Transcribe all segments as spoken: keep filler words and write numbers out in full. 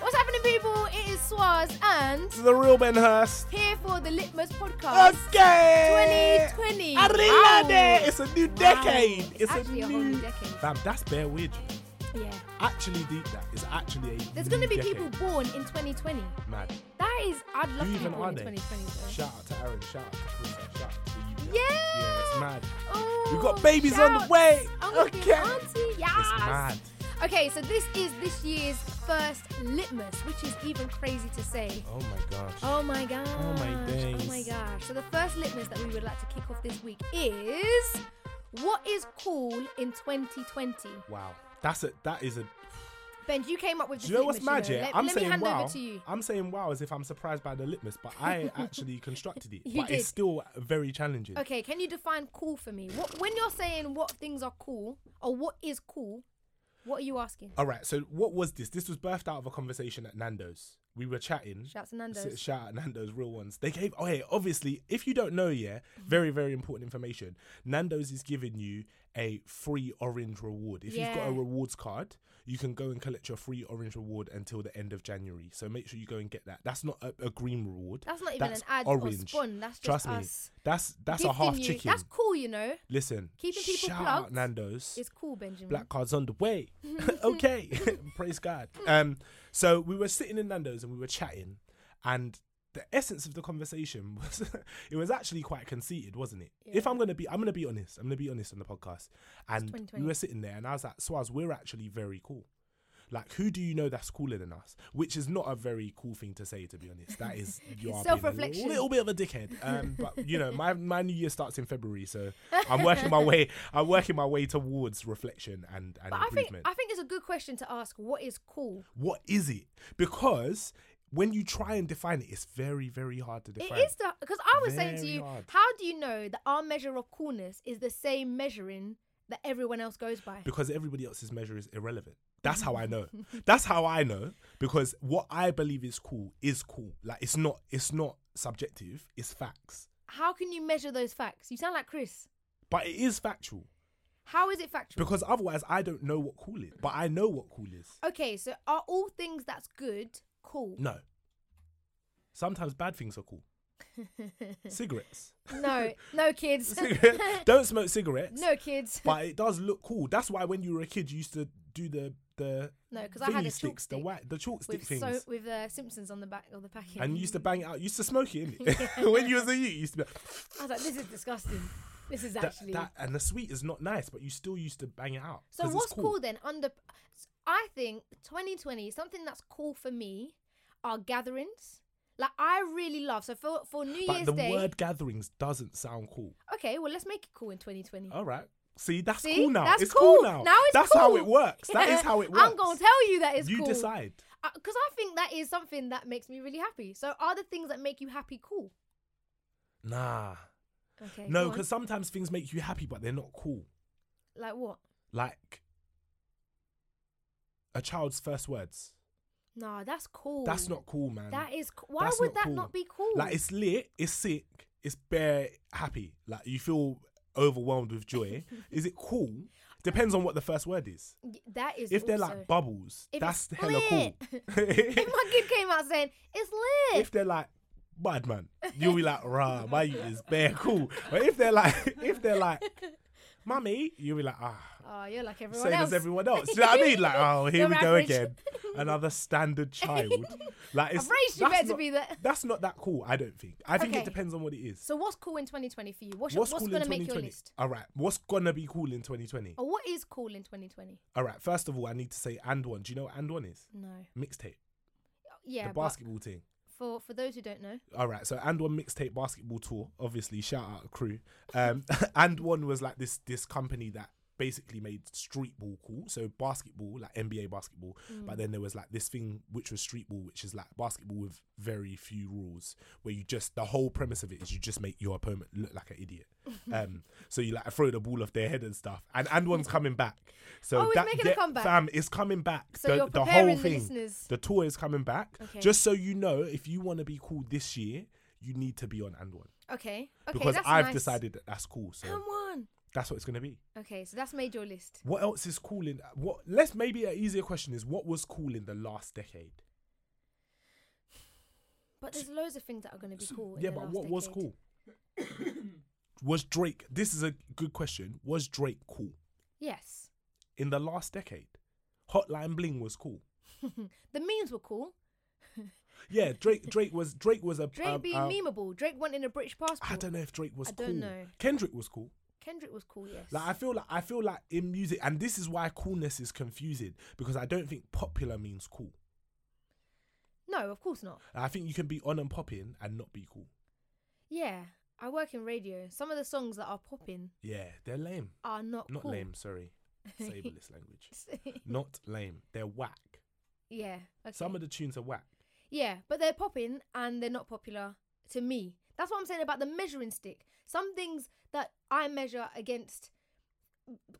What's happening, people? It is Swaz and... The real Ben Hurst. Here for the Litmus podcast. Okay! twenty twenty. Arrivederci! Wow. It's a new decade. Wow. It's, it's actually a, new... a whole new decade. Fam, that's bare weird. Yeah. Actually deep that. It's actually a There's going to be decade. People born in twenty twenty. Mad. That is, I'd love Who to be born in they? twenty twenty. Though. Shout out to Aaron, shout out to Chris, shout out to you. Yeah. Yeah, it's mad. Ooh, We've got babies shouts. on the way. I'm okay. Auntie, yes. It's mad. Okay, so this is this year's first Litmus, which is even crazy to say. Oh my gosh. Oh my gosh. Oh my days. Oh my gosh. So the first Litmus that we would like to kick off this week is, what is cool in twenty twenty? Wow. That's a, that is a... Ben, you came up with the Litmus. Do you know what's magic? Let, I'm let saying me hand wow. over to you. I'm saying wow as if I'm surprised by the Litmus, but I actually constructed it. You but did. It's still very challenging. Okay, can you define cool for me? What, when you're saying what things are cool, or what is cool, what are you asking? All right, so what was this? This was birthed out of a conversation at Nando's. We were chatting. Shout out to Nando's. Shout out Nando's, real ones. They gave, oh hey, obviously, if you don't know, yeah, very, very important information. Nando's is giving you a free orange reward. If yeah. you've got a rewards card, you can go and collect your free orange reward until the end of January. So make sure you go and get that. That's not a, a green reward. That's not even that's an ad orange. Or spun. That's just Trust us. me. That's that's Gifting a half you. chicken. That's cool, you know. Listen. Keeping people shout plugged. Out Nando's. It's cool, Benjamin. Black card's on the way. Okay. Praise God. Um. So we were sitting in Nando's and we were chatting, and the essence of the conversation was it was actually quite conceited, wasn't it? Yeah. If I'm gonna be, I'm gonna be honest. I'm gonna be honest on the podcast. And we were sitting there, and I was like, "Swaz, we're actually very cool. Like, who do you know that's cooler than us?" Which is not a very cool thing to say, to be honest. That is you are self-reflection. A little bit of a dickhead. Um, but you know, my my new year starts in February, so I'm working my way. I'm working my way towards reflection and, and but improvement. I think I think it's a good question to ask. What is cool? What is it? Because when you try and define it, it's very, very hard to define. It is, because I was very saying to you, hard. How do you know that our measure of coolness is the same measuring that everyone else goes by? Because everybody else's measure is irrelevant. That's how I know. That's how I know, because what I believe is cool is cool. Like, it's not, it's not subjective. It's facts. How can you measure those facts? You sound like Chris. But it is factual. How is it factual? Because otherwise, I don't know what cool is. But I know what cool is. Okay, so are all things that's good cool? No. Sometimes bad things are cool. Cigarettes. No, no kids. Don't smoke cigarettes. No kids. But it does look cool. That's why when you were a kid, you used to do the the no, because I had a chalk sticks, stick. the white, the chalk stick with things so, with the Simpsons on the back of the packet. And you used to bang it out. You used to smoke it, innit? When you was a youth, you used to be. Like, I was like, this is disgusting. This is actually that, that, and the sweet is not nice, but you still used to bang it out. So what's cool. cool then? Under, I think twenty twenty, something that's cool for me are gatherings. Like, I really love, so for, for New but Year's Day... But the word gatherings doesn't sound cool. Okay, well, let's make it cool in twenty twenty. All right. See, that's See? cool now. That's it's cool. cool now. Now it's that's cool. That's how it works. That is how it works. I'm going to tell you that it's you cool. You decide. Because uh, I think that is something that makes me really happy. So are the things that make you happy cool? Nah. Okay. No, because sometimes things make you happy, but they're not cool. Like what? Like a child's first words. No, that's cool. That's not cool, man. That is cool. Why that's would not that cool. not be cool? Like, it's lit, it's sick, it's bare happy. Like, you feel overwhelmed with joy. Is it cool? Depends on what the first word is. That is. If they're also, like bubbles, that's hella cool. If my kid came out saying it's lit. If they're like bad man, you'll be like, rah, my eat is bare cool. But if they're like, if they're like, mummy, you'll be like, ah. Oh, you're like everyone same else. Same as everyone else. Do you know what I mean? Like, oh, here you're we average. Go again. Another standard child. Like, it's, race, you better not, be that. That's not that cool, I don't think. I think okay. It depends on what it is. So what's cool in twenty twenty for you? What's, what's, what's cool going to make your list? All right. What's going to be cool in twenty twenty? Or what is cool in twenty twenty? All right. First of all, I need to say And One. Do you know what And One is? No. Mixtape. Yeah. The basketball thing. For for those who don't know. All right. So And One mixtape basketball tour. Obviously, shout out crew. Um, And One was like this this company that basically made street ball cool, so basketball, like N B A basketball, mm. but then there was like this thing which was street ball, which is like basketball with very few rules, where you just, the whole premise of it is you just make your opponent look like an idiot. um, so you like throw the ball off their head and stuff, and and one's coming back. So oh, that it's making a comeback. Fam, it's coming back. So the, you're the whole thing, listeners. The tour is coming back. Okay. Just so you know, if you want to be cool this year, you need to be on And One. Okay. Okay. Because that's I've nice. Decided that that's cool. So. And One. That's what it's going to be. Okay, so that's made your list. What else is cool in... What? Let's maybe an easier question is, what was cool in the last decade? But there's loads of things that are going to be cool. Yeah, in the but last what decade. Was cool? Was Drake... This is a good question. Was Drake cool? Yes. In the last decade? Hotline Bling was cool. The memes were cool. Yeah, Drake Drake was... Drake was a... Drake um, being um, memeable. Drake wanting a British passport. I don't know if Drake was I cool. I don't know. Kendrick was cool. Kendrick was cool, yes. Like I feel like I feel like in music, and this is why coolness is confusing, because I don't think popular means cool. No, of course not. I think you can be on and popping and not be cool. Yeah, I work in radio. Some of the songs that are popping, yeah, they're lame. Are not not cool. lame. Sorry, sable this language. Not lame. They're whack. Yeah. Okay. Some of the tunes are whack. Yeah, but they're popping and they're not popular to me. That's what I'm saying about the measuring stick. Some things that I measure against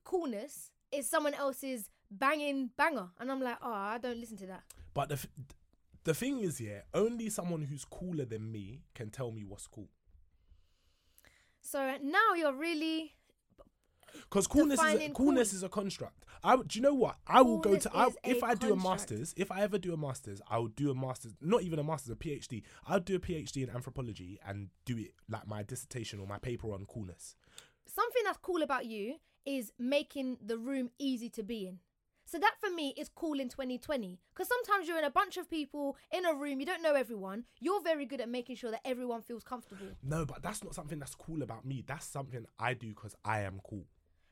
coolness is someone else's banging banger. And I'm like, oh, I don't listen to that. But the f- the thing is, yeah, only someone who's cooler than me can tell me what's cool. So now you're really... Because coolness is a, coolness cool. is a construct. I do you know what I will coolness go to. I, if I do construct. a master's, if I ever do a master's, I will do a master's. Not even a master's, a PhD. I'll do a PhD in anthropology and do it like my dissertation or my paper on coolness. Something that's cool about you is making the room easy to be in. So that for me is cool in twenty twenty, because sometimes you're in a bunch of people in a room, you don't know everyone. You're very good at making sure that everyone feels comfortable. No, but that's not something that's cool about me. That's something I do because I am cool.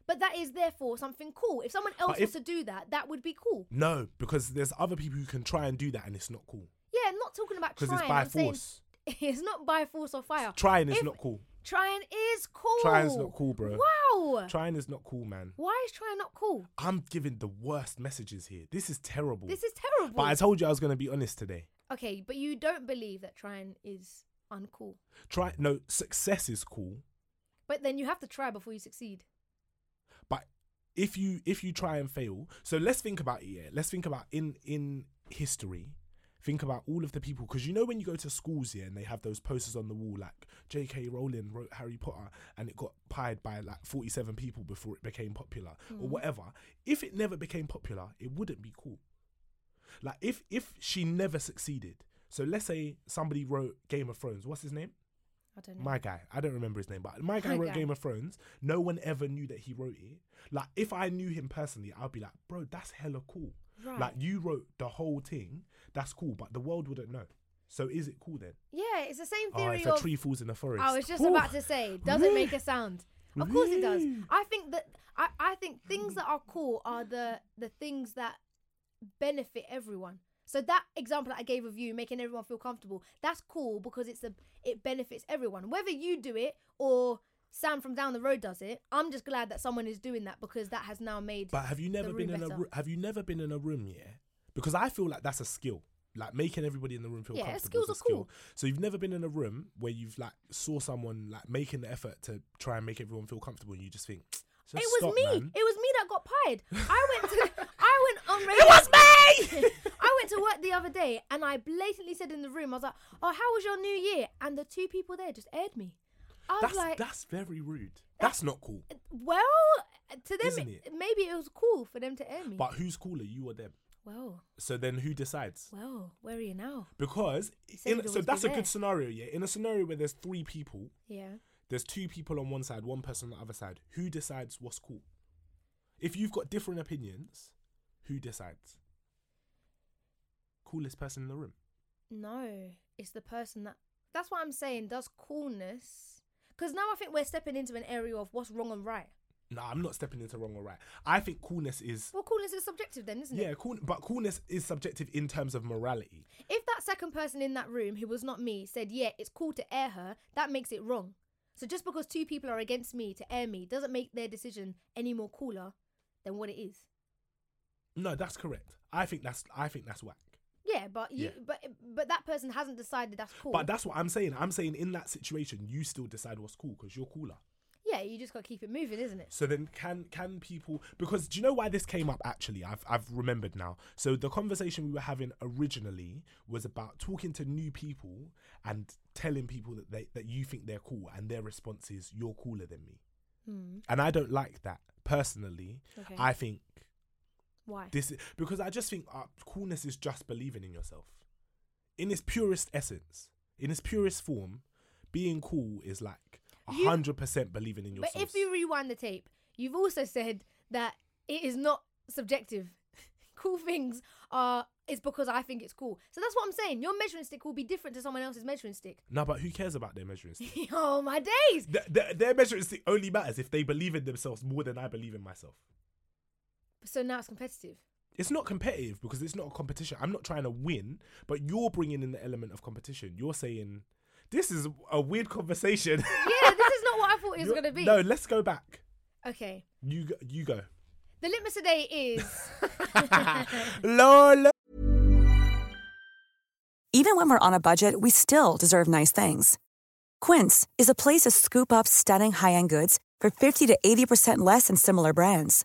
But that is therefore something cool. If someone else if, was to do that, that would be cool. No, because there's other people who can try and do that and it's not cool. Yeah, I'm not talking about trying. Because it's by I'm force. It's not by force or fire. Trying is if, not cool. Trying is cool. Trying is not cool, bro. Wow. Trying is not cool, man. Why is trying not cool? I'm giving the worst messages here. This is terrible. This is terrible. But I told you I was going to be honest today. Okay, but you don't believe that trying is uncool. Try No, success is cool. But then you have to try before you succeed. But if you if you try and fail, so let's think about it, yeah. Let's think about in, in history, think about all of the people, because you know when you go to schools, yeah, and they have those posters on the wall, like J K Rowling wrote Harry Potter and it got pied by like forty-seven people before it became popular mm. or whatever. If it never became popular, it wouldn't be cool. Like if, if she never succeeded, so let's say somebody wrote Game of Thrones, what's his name? I don't know. My guy. I don't remember his name, but my guy my wrote guy. Game of Thrones. No one ever knew that he wrote it. Like, if I knew him personally, I'd be like, bro, that's hella cool. Right. Like, you wrote the whole thing. That's cool, but the world wouldn't know. So is it cool then? Yeah, it's the same theory oh, if of... a tree falls in the forest. I was just Ooh. about to say, does it make a sound? Of course it does. I think that... I, I think things that are cool are the, the things that benefit everyone. So that example that I gave of you making everyone feel comfortable, that's cool because it's a it benefits everyone. Whether you do it or Sam from down the road does it, I'm just glad that someone is doing that because that has now made. But have you never been in better. a have you never been in a room yeah? Because I feel like that's a skill, like making everybody in the room feel yeah, comfortable. Yeah, skills are skill. cool. So you've never been in a room where you've like saw someone like making the effort to try and make everyone feel comfortable, and you just think just it was stop, me. Man. It was me that got pied. I went to I went on radio. It was me. I went to work the other day and I blatantly said in the room, I was like, oh, how was your new year? And the two people there just aired me. I was that's, like, that's very rude. That's not cool. Well, to them, it, it? maybe it was cool for them to air me. But who's cooler, you or them? Well. So then who decides? Well, where are you now? Because, in, so that's a good scenario, yeah? In a scenario where there's three people, yeah, there's two people on one side, one person on the other side, who decides what's cool? If you've got different opinions, who decides? Coolest person in the room? No, it's the person that... That's what I'm saying, does coolness... Because now I think we're stepping into an area of what's wrong and right. No, nah, I'm not stepping into wrong or right. I think coolness is... Well, coolness is subjective then, isn't yeah, it? Yeah, cool, but coolness is subjective in terms of morality. If that second person in that room who was not me said, yeah, it's cool to air her, that makes it wrong. So just because two people are against me to air me doesn't make their decision any more cooler than what it is. No, that's correct. I think that's I think that's whack. Yeah, but you, yeah. but but that person hasn't decided that's cool. But that's what I'm saying. I'm saying in that situation, you still decide what's cool because you're cooler. Yeah, you just got to keep it moving, isn't it? So then can can people... Because do you know why this came up, actually? I've I've remembered now. So the conversation we were having originally was about talking to new people and telling people that they that you think they're cool, and their response is, you're cooler than me. Mm. And I don't like that, personally. Okay. I think... Why? This is, because I just think uh, coolness is just believing in yourself. In its purest essence, in its purest form, being cool is like... one hundred percent believing in yourself. But if you rewind the tape, you've also said that it is not subjective. Cool things are, it's because I think it's cool. So that's what I'm saying. Your measuring stick will be different to someone else's measuring stick. No, but who cares about their measuring stick? Oh, my days. The, the, their measuring stick only matters if they believe in themselves more than I believe in myself. So now it's competitive. It's not competitive because it's not a competition. I'm not trying to win, but you're bringing in the element of competition. You're saying... This is a weird conversation. Yeah, this is not what I thought it was going to be. No, let's go back. Okay. You go. You go. The litmus today is... Lol. Even when we're on a budget, we still deserve nice things. Quince is a place to scoop up stunning high-end goods for fifty to eighty percent less than similar brands.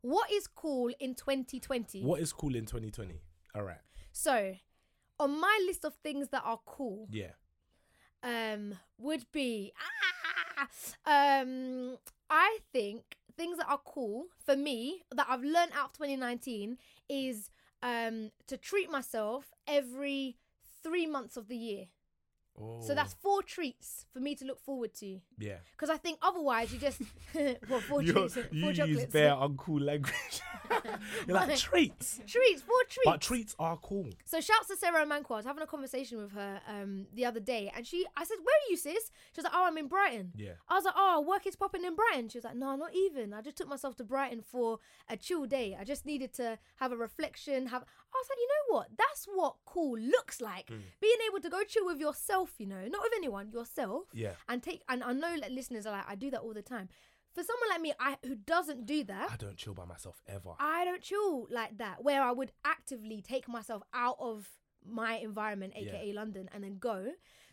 what is cool in twenty twenty? What is cool in twenty twenty? All right. So, on my list of things that are cool... Yeah. Um, would be... Ah, um... I think things that are cool for me that I've learned out of twenty nineteen is um, to treat myself every three months of the year. Oh. So that's four treats for me to look forward to. Yeah. Because I think otherwise you just... well, four You're, treats, four you chocolates. You use bare uncool language. You're like, treats. Treats, four treats. But treats are cool. So shouts to Sarah Manqua. I was having a conversation with her um, the other day. And she, I said, where are you, sis? She was like, oh, I'm in Brighton. Yeah. I was like, oh, work is popping in Brighton. She was like, no, not even. I just took myself to Brighton for a chill day. I just needed to have a reflection. Have. I was like, you know what? That's what cool looks like. Mm. Being able to go chill with yourself, you know, not with anyone, yourself. Yeah. And take, and I know that listeners are like, I do that all the time. For someone like me, I who doesn't do that, I don't chill by myself ever. I don't chill like that, where I would actively take myself out of my environment, aka yeah. London, and then go.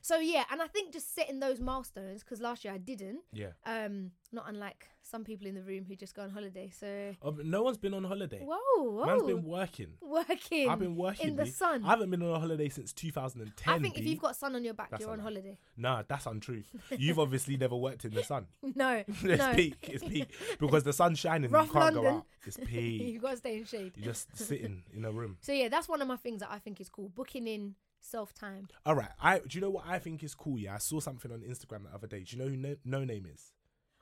So yeah, and I think just setting those milestones, because last year I didn't. Yeah. Um, not unlike some people in the room who just go on holiday. So oh, no one's been on holiday. Whoa, whoa. Man's been working. Working. I've been working. In the B. sun. I haven't been on a holiday since two thousand ten. I think B. if you've got sun on your back, that's you're untrue. on holiday. Nah, that's untrue. You've obviously never worked in the sun. No. It's no. peak. It's peak. Because the sun's shining and you can't London. go out. It's peak. You've got to stay in shade. You're just sitting in a room. So yeah, that's one of my things that I think is cool. Booking in self-time. All right. I, do you know what I think is cool? Yeah, I saw something on Instagram the other day. Do you know who no, Noname is?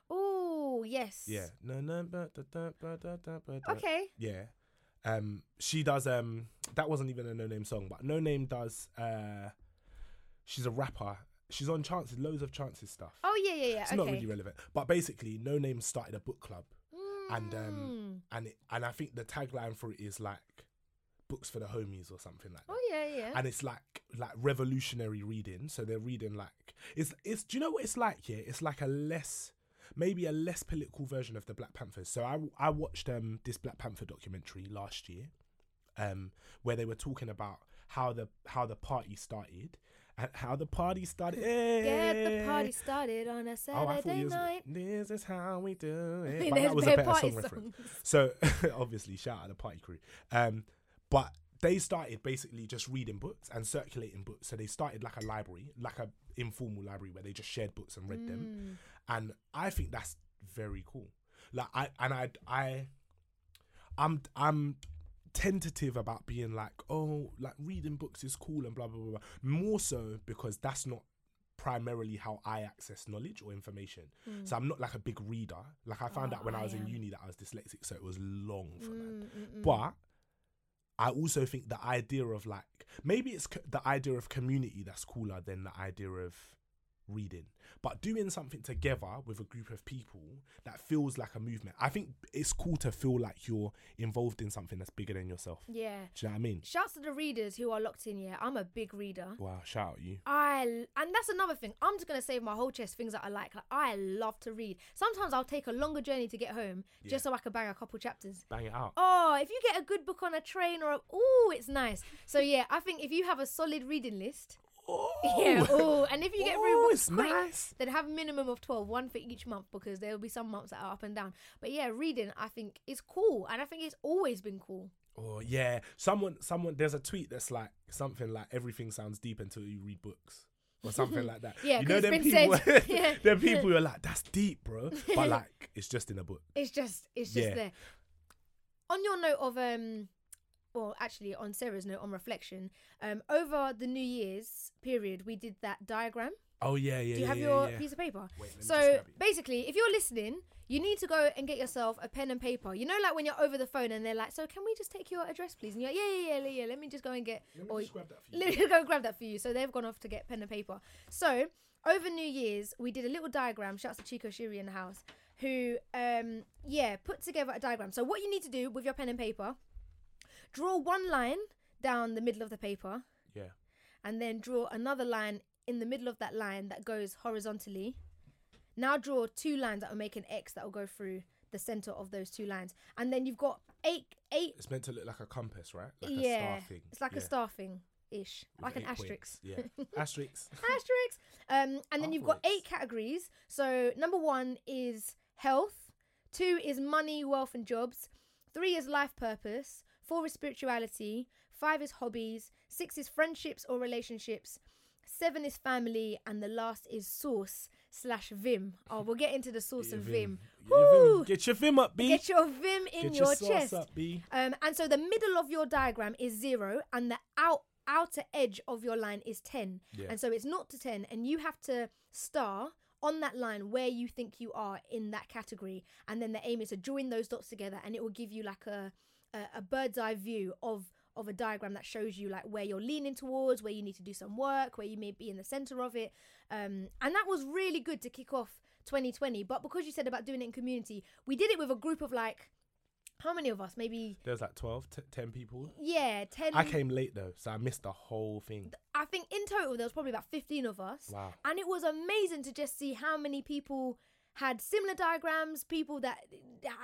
Oh, yes. Yeah. Okay. Yeah. Um, she does, um, that wasn't even a Noname song, but Noname does, uh, she's a rapper. She's on Chances, loads of Chances stuff. Oh, yeah, yeah, yeah. It's okay. not really relevant. But basically, Noname started a book club. Mm. And um, and it, and I think the tagline for it is like, books for the homies or something like that. Oh yeah, yeah. And it's like like revolutionary reading. So they're reading like it's it's do you know what it's like? Yeah, it's like a less maybe a less political version of the Black Panthers. So I I watched um this Black Panther documentary last year, um where they were talking about how the how the party started and how the party started. Hey. Yeah, the party started on a Saturday oh, night. Was, this is how we do it. But that was a better song songs. reference. So obviously shout out the party crew. Um. But they started basically just reading books and circulating books. So they started like a library, like a informal library where they just shared books and read mm. them. And I think that's very cool. Like I and I I I'm I'm tentative about being like, oh, like reading books is cool and blah blah blah blah. More so because that's not primarily how I access knowledge or information. Mm. So I'm not like a big reader. Like I found oh, out when I, I was am. in uni that I was dyslexic, so it was long for mm, that. Mm, mm. But I also think the idea of like, maybe it's co- the idea of community that's cooler than the idea of reading. But doing something together with a group of people that feels like a movement. I think it's cool to feel like you're involved in something that's bigger than yourself. Yeah. Do you know what I mean? Shouts to the readers who are locked in, yeah. I'm a big reader. Wow, shout out you. I, and that's another thing. I'm just going to save my whole chest things that I like. Like, I love to read. Sometimes I'll take a longer journey to get home yeah. just so I can bang a couple chapters. Bang it out. Oh, if you get a good book on a train or, oh, it's nice. So yeah, I think if you have a solid reading list... Ooh. Yeah, oh, and if you get room books quick, nice. Then have a minimum of twelve, one for each month, because there'll be some months that are up and down. But yeah, reading, I think, is cool, and I think it's always been cool. Oh, yeah. Someone, someone, there's a tweet that's like, something like, everything sounds deep until you read books, or something like that. Yeah, you know, them people, yeah. them people who are like, that's deep, bro, but like, it's just in a book. It's just, it's just yeah. there. On your note of... um. Well, actually, on Sarah's note, on reflection, um, over the New Year's period, we did that diagram. Oh, yeah, yeah, yeah. Do you have yeah, your yeah. piece of paper? Wait, so, basically, if you're listening, you need to go and get yourself a pen and paper. You know, like when you're over the phone and they're like, so can we just take your address, please? And you're like, yeah, yeah, yeah, yeah, let me just go and get... Let me or, just grab that for you. Let me go grab that for you. So, they've gone off to get pen and paper. So, over New Year's, we did a little diagram. Shouts to Chico Shiri in the house, who, um, yeah, put together a diagram. So, what you need to do with your pen and paper... Draw one line down the middle of the paper. Yeah. And then draw another line in the middle of that line that goes horizontally. Now draw two lines that will make an X that will go through the centre of those two lines. And then you've got eight... eight. It's meant to look like a compass, right? Like yeah. a star thing. It's like yeah. a star thing-ish. With like an asterisk. Yeah. Asterisk. Asterisk. Um, and then Artworks. You've got eight categories. So number one is health. Two is money, wealth and jobs. Three is life purpose. Four is spirituality, five is hobbies, six is friendships or relationships, seven is family, and the last is source slash vim. Oh, we'll get into the source get of vim. Vim. Get, vim. Get your vim up, B. Get your vim in get your, your chest. Up, B. Um, and so the middle of your diagram is zero, and the out outer edge of your line is ten. Yeah. And so it's naught to ten, and you have to star on that line where you think you are in that category. And then the aim is to join those dots together, and it will give you like a... a bird's eye view of of a diagram that shows you like where you're leaning towards, where you need to do some work, where you may be in the center of it. Um, and that was really good to kick off twenty twenty. But because you said about doing it in community, we did it with a group of like, how many of us? Maybe... There was like twelve, ten people. Yeah, ten. I came late though, so I missed the whole thing. I think in total there was probably about fifteen of us. Wow. And it was amazing to just see how many people had similar diagrams, people that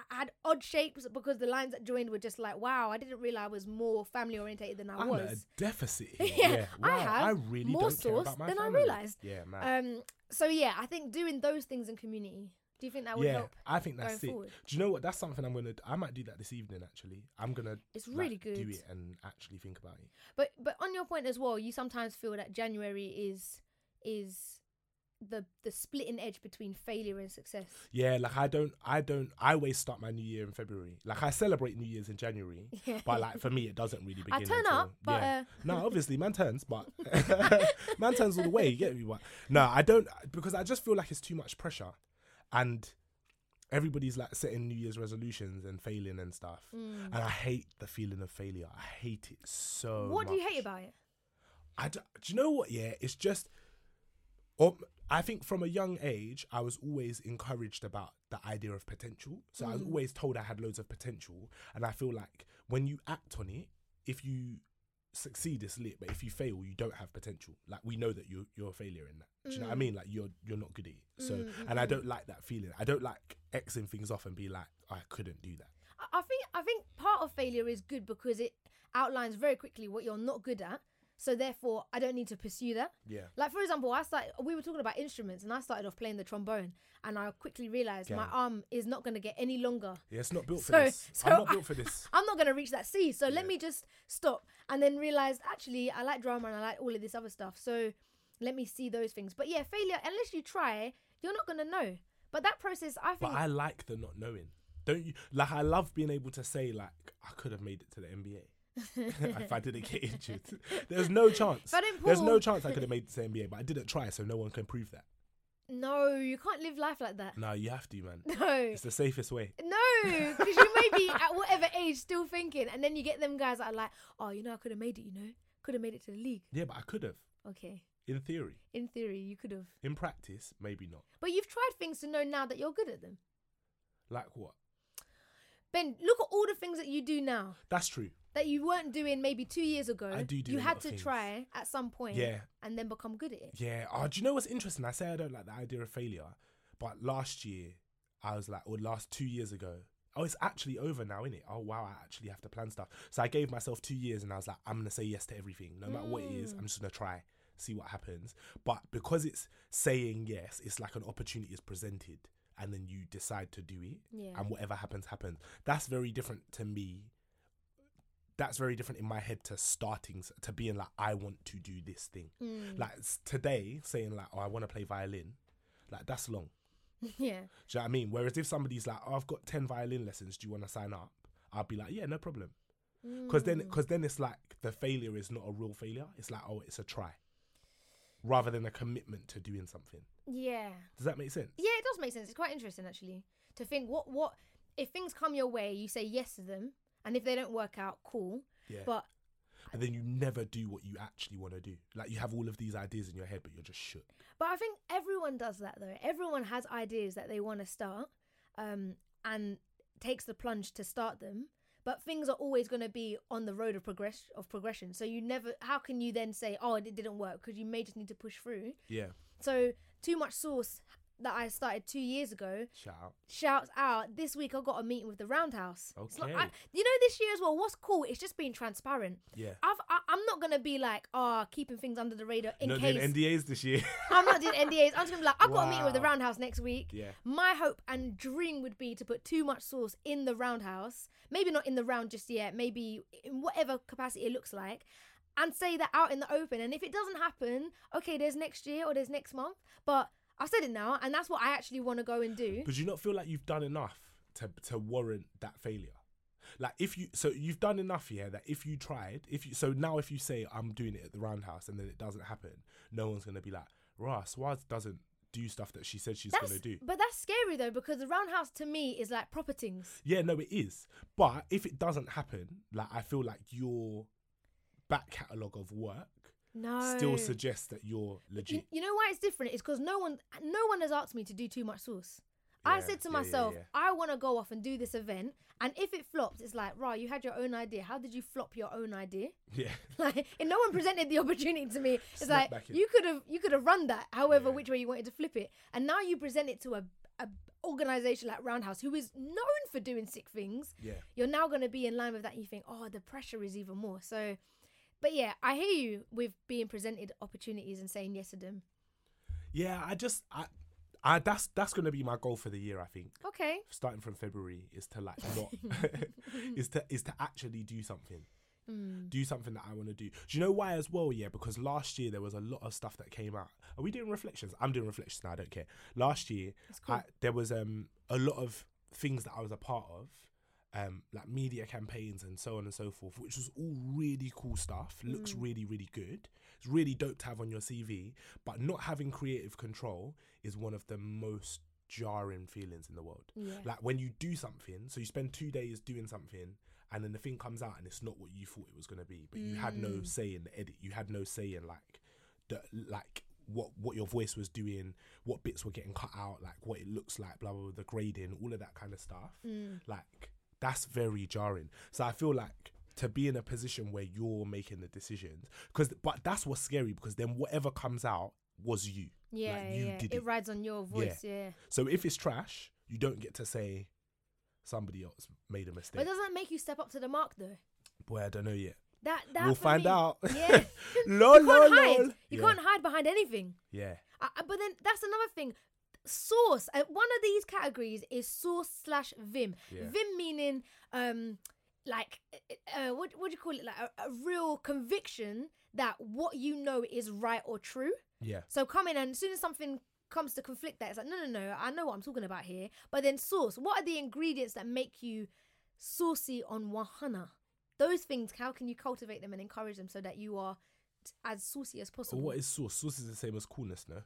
had odd shapes, because the lines that joined were just like, wow, I didn't realise I was more family orientated than I I'm was. I'm at a deficit here. yeah. yeah. Wow, I have I really more sauce than family. I realised. Yeah, man. Um, so yeah, I think doing those things in community, do you think that would yeah, help? Yeah, I think that's it. Forward? Do you know what? That's something I'm going to, I might do that this evening actually. I'm going to It's really like, good. do it and actually think about it. But but on your point as well, you sometimes feel that January is is the the splitting edge between failure and success. Yeah, like I don't, I don't, I always start my new year in February. Like I celebrate New Year's in January, yeah. but like for me, it doesn't really begin. I turn until, up, but... Yeah. Uh... No, obviously, man turns, but... man turns all the way, you get me? But no, I don't, because I just feel like it's too much pressure. And everybody's like setting New Year's resolutions and failing and stuff. Mm. And I hate the feeling of failure. I hate it so much. What do you hate about it? I do, do you know what, yeah? It's just... Or, I think from a young age, I was always encouraged about the idea of potential. So mm. I was always told I had loads of potential. And I feel like when you act on it, if you succeed, it's lit. But if you fail, you don't have potential. Like, we know that you're, you're a failure in that. Do you mm. know what I mean? Like, you're you're not good at it. So, mm-hmm. and I don't like that feeling. I don't like Xing things off and be like, I couldn't do that. I think I think part of failure is good because it outlines very quickly what you're not good at. So therefore, I don't need to pursue that. Yeah. Like, for example, I started, we were talking about instruments and I started off playing the trombone and I quickly realised yeah. my arm is not going to get any longer. Yeah, it's not built so, for this. So I'm not built for this. I'm not going to reach that C. So yeah. let me just stop and then realise, actually, I like drama and I like all of this other stuff. So let me see those things. But yeah, failure, unless you try, you're not going to know. But that process, I think... But I like the not knowing. Don't you? Like, I love being able to say, like, I could have made it to the N B A. If I didn't get injured, there's no chance. There's no chance I could have made the N B A, but I didn't try, so no one can prove that. No, you can't live life like that. No, you have to, man. No, it's the safest way. No, because you may be at whatever age still thinking, and then you get them guys that are like, "Oh, you know, I could have made it. You know, could have made it to the league." Yeah, but I could have. Okay. In theory. In theory, you could have. In practice, maybe not. But you've tried things to know now that you're good at them. Like what? Ben, look at all the things that you do now. That's true. That you weren't doing maybe two years ago. I do do You had to things. try at some point yeah. and then become good at it. Yeah. Oh, do you know what's interesting? I say I don't like the idea of failure, but last year I was like, or last two years ago, oh, it's actually over now, innit? Oh, wow, I actually have to plan stuff. So I gave myself two years and I was like, I'm going to say yes to everything. No matter mm. what it is, I'm just going to try, see what happens. But because it's saying yes, it's like an opportunity is presented and then you decide to do it yeah. and whatever happens, happens. That's very different to me. That's very different in my head to starting, to being like, I want to do this thing. Mm. Like today, saying like, oh, I want to play violin, like that's long. Yeah. Do you know what I mean? Whereas if somebody's like, oh, I've got ten violin lessons, do you want to sign up? I'll be like, yeah, no problem. Because mm. then, because then it's like the failure is not a real failure. It's like, oh, it's a try, rather than a commitment to doing something. Yeah. Does that make sense? Yeah, it does make sense. It's quite interesting actually to think what what if things come your way, you say yes to them. And if they don't work out, cool. Yeah. But and then you never do what you actually want to do. Like you have all of these ideas in your head, but you're just shook. But I think everyone does that though. Everyone has ideas that they want to start um, and takes the plunge to start them. But things are always going to be on the road of progress of progression. So you never, how can you then say, oh, it didn't work? Because you may just need to push through. Yeah. So too much sauce that I started two years ago. Shout out. Shouts out. This week I got a meeting with the Roundhouse. Okay. It's like, I, you know, this year as well, what's cool, it's just being transparent. Yeah. I've, I, I'm not going to be like, oh, keeping things under the radar in not case. Not doing N D As this year. I'm not doing N D As. I'm just going to be like, I've wow. got a meeting with the Roundhouse next week. Yeah. My hope and dream would be to put too much sauce in the Roundhouse. Maybe not in the round just yet. Maybe in whatever capacity it looks like. And say that out in the open. And if it doesn't happen, okay, there's next year or there's next month. But... I've said it now, and that's what I actually want to go and do. But do you not feel like you've done enough to to warrant that failure? Like if you, so you've done enough here that if you tried, if you, so now if you say I'm doing it at the Roundhouse and then it doesn't happen, no one's gonna be like, "Rah, Swaz doesn't do stuff that she said she's that's, gonna do." But that's scary though, because the Roundhouse to me is like proper things. Yeah, no, it is. But if it doesn't happen, like I feel like your back catalogue of work. No. Still suggests that you're legit. You, you know why it's different? It's because no one, no one has asked me to do too much sauce. Yeah, I said to yeah, myself, yeah, yeah. I want to go off and do this event, and if it flops, it's like, right, you had your own idea. How did you flop your own idea? Yeah. Like, and no one presented the opportunity to me. It's Snap like you could have, you could have run that, however, yeah. which way you wanted to flip it, and now you present it to a a organisation like Roundhouse, who is known for doing sick things, yeah. you're now going to be in line with that and you think, oh, the pressure is even more. So, but yeah, I hear you with being presented opportunities and saying yes to them. Yeah, I just... I I, that's that's going to be my goal for the year, I think. Okay. Starting from February is to like not is to is to actually do something. Mm. Do something that I want to do. Do you know why as well? Yeah, because last year there was a lot of stuff that came out. Are we doing reflections? I'm doing reflections now, I don't care. Last year cool. I, there was um a lot of things that I was a part of, um like media campaigns and so on and so forth, which was all really cool stuff. Mm. Looks really, really good. It's really dope to have on your C V, but not having creative control is one of the most jarring feelings in the world. Yeah. Like when you do something, so you spend two days doing something and then the thing comes out and it's not what you thought it was going to be, but mm. you had no say in the edit. You had no say in like the like what what your voice was doing, what bits were getting cut out, like what it looks like, blah blah, blah, the grading, all of that kind of stuff. Mm. Like that's very jarring. So I feel like to be in a position where you're making the decisions, because but that's what's scary, because then whatever comes out was you. Yeah, like you yeah. did it. It rides on your voice. Yeah. yeah. So if it's trash, you don't get to say somebody else made a mistake. But doesn't that make you step up to the mark though? Boy, I don't know yet. That that we'll find me, out. Yeah. lol, you can't lol, hide. Lol. You yeah. can't hide behind anything. Yeah. I, but then that's another thing. Source. Uh, one of these categories is source slash Vim. Yeah. Vim meaning um, like uh, what what do you call it? Like a, a real conviction that what you know is right or true. Yeah. So come in and as soon as something comes to conflict that, it's like no no no, I know what I'm talking about here. But then source. What are the ingredients that make you saucy on Wahana? Those things. How can you cultivate them and encourage them so that you are t- as saucy as possible? What is source? Source is the same as coolness, no?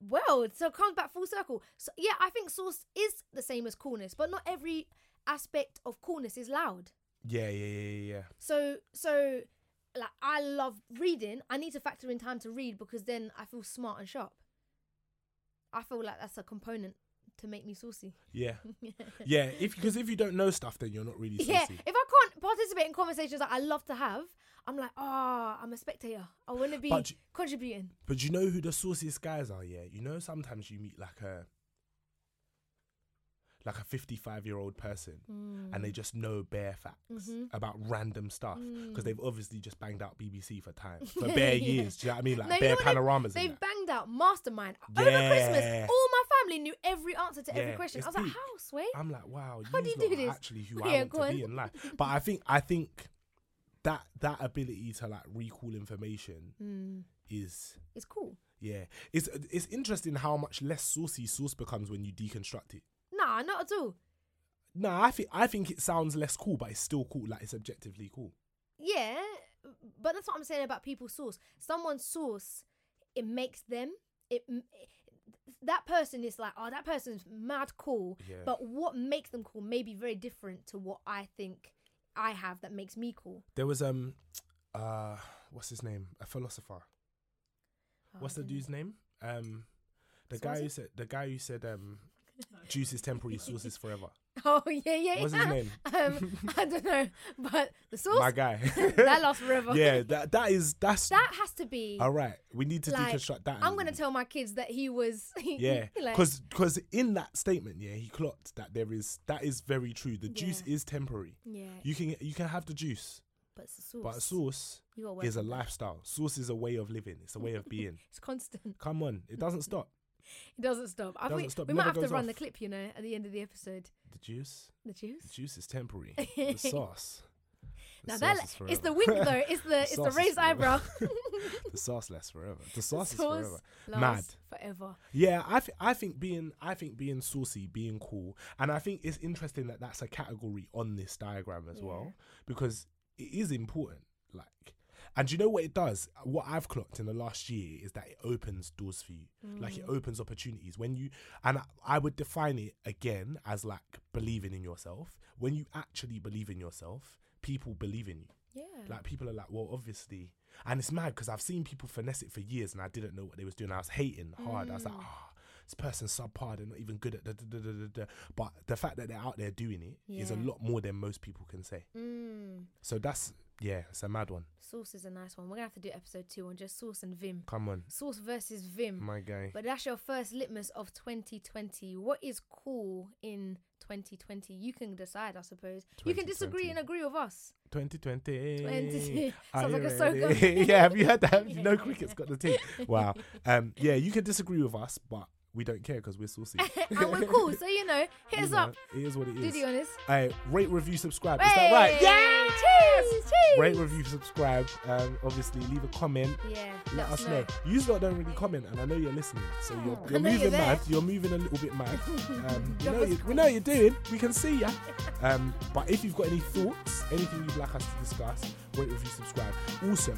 Well, so it comes back full circle. So yeah, I think source is the same as coolness, but not every aspect of coolness is loud. Yeah, yeah, yeah, yeah. So, so like I love reading. I need to factor in time to read because then I feel smart and sharp. I feel like that's a component to make me saucy. Yeah, yeah. If because if you don't know stuff, then you're not really saucy. Yeah. If I can't participate in conversations that I love to have, I'm like, ah, oh, I'm a spectator. I want to be but, contributing. But you know who the sauciest guys are, yeah? You know, sometimes you meet like a like a fifty-five-year-old person mm. and they just know bare facts mm-hmm. about random stuff because mm. they've obviously just banged out B B C for time, for bare yeah. years. Do you know what I mean? Like no, bare panoramas. They've, they've banged out Mastermind. Yeah. Over Christmas, all my family knew every answer to yeah, every question. I was deep. Like, how, Sway? I'm like, wow, how do you do this? Actually who yeah, I want to on. Be in life. But I think, I think... That that ability to like recall information mm. is it's cool. Yeah, it's it's interesting how much less saucy sauce becomes when you deconstruct it. Nah, not at all. Nah, I think I think it sounds less cool, but it's still cool. Like it's objectively cool. Yeah, but that's what I'm saying about people's sauce. Someone's sauce, it makes them it. it that person is like, oh, that person's mad cool. Yeah. But what makes them cool may be very different to what I think. I have that makes me cool. There was um uh what's his name? A philosopher. Oh, what's the dude's name? Um the so guy who said the guy who said um juice is temporary, sauce is forever. Oh yeah, yeah. What's yeah. his name? Um I don't know. But the sauce my guy. that lasts forever. Yeah, that that is that's that has to be all right. We need to like, deconstruct that. I'm gonna tell my kids that he was Yeah. Because like, because in that statement, yeah, he clocked that there is that is very true. The yeah. juice is temporary. Yeah. You can you can have the juice. But it's a sauce. But a sauce is a lifestyle. Sauce is a way of living, it's a way of being. It's constant. Come on, it doesn't stop. It doesn't stop. I doesn't think stop. We Never might have to run off. The clip, you know, at the end of the episode. The juice. The juice. The juice is temporary. The sauce. The now sauce that it's the wink though. It's the, the it's the raised eyebrow. The sauce lasts forever. The sauce, the sauce is forever. Mad. Forever. Yeah, I th- I think being I think being saucy, being cool, and I think it's interesting that that's a category on this diagram as yeah. well, because it is important. Like. And you know what it does? What I've clocked in the last year is that it opens doors for you. Mm. Like it opens opportunities. When you, and I, I would define it again as like believing in yourself. When you actually believe in yourself, people believe in you. Yeah. Like people are like, well, obviously. And it's mad because I've seen people finesse it for years and I didn't know what they was doing. I was hating hard. Mm. I was like, ah, oh, this person's subpar, they're not even good at da, da, da, da, da, da. But the fact that they're out there doing it yeah. is a lot more than most people can say. Mm. So that's, yeah, it's a mad one. Sauce is a nice one. We're going to have to do episode two on just Sauce and Vim. Come on. Sauce versus Vim. My guy. But that's your first litmus of twenty twenty. What is cool in twenty twenty? You can decide, I suppose. You can disagree and agree with us. twenty twenty. twenty. Sounds like a soccer. Yeah, have you heard that? No cricket's got the team. Wow. Um, yeah, you can disagree with us, but we don't care because we're saucy. And we're cool, so you know, hit us up. It is what it is. Did you honest? Hey, rate, review, subscribe. Hey. Is that right? Yeah! Cheers! Cheers! Rate, review, subscribe. Um, obviously, leave a comment. Yeah. Let us know. You lot don't really comment, and I know you're listening, so you're, you're moving you're mad. You're moving a little bit mad. Um, you know you, we know you're doing. We can see ya. Um, but if you've got any thoughts, anything you'd like us to discuss, rate, review, subscribe. Also,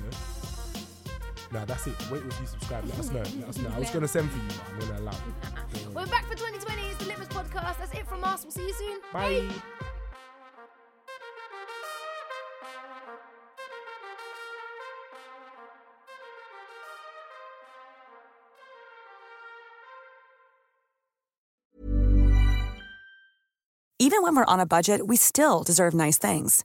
no, that's it. Wait, review, subscribe. Let us know. Let us know. I was going to send for you, but I'm going to allow it. We're back for twenty twenty. It's the Litmus Podcast. That's it from us. We'll see you soon. Bye. Bye. Even when we're on a budget, we still deserve nice things.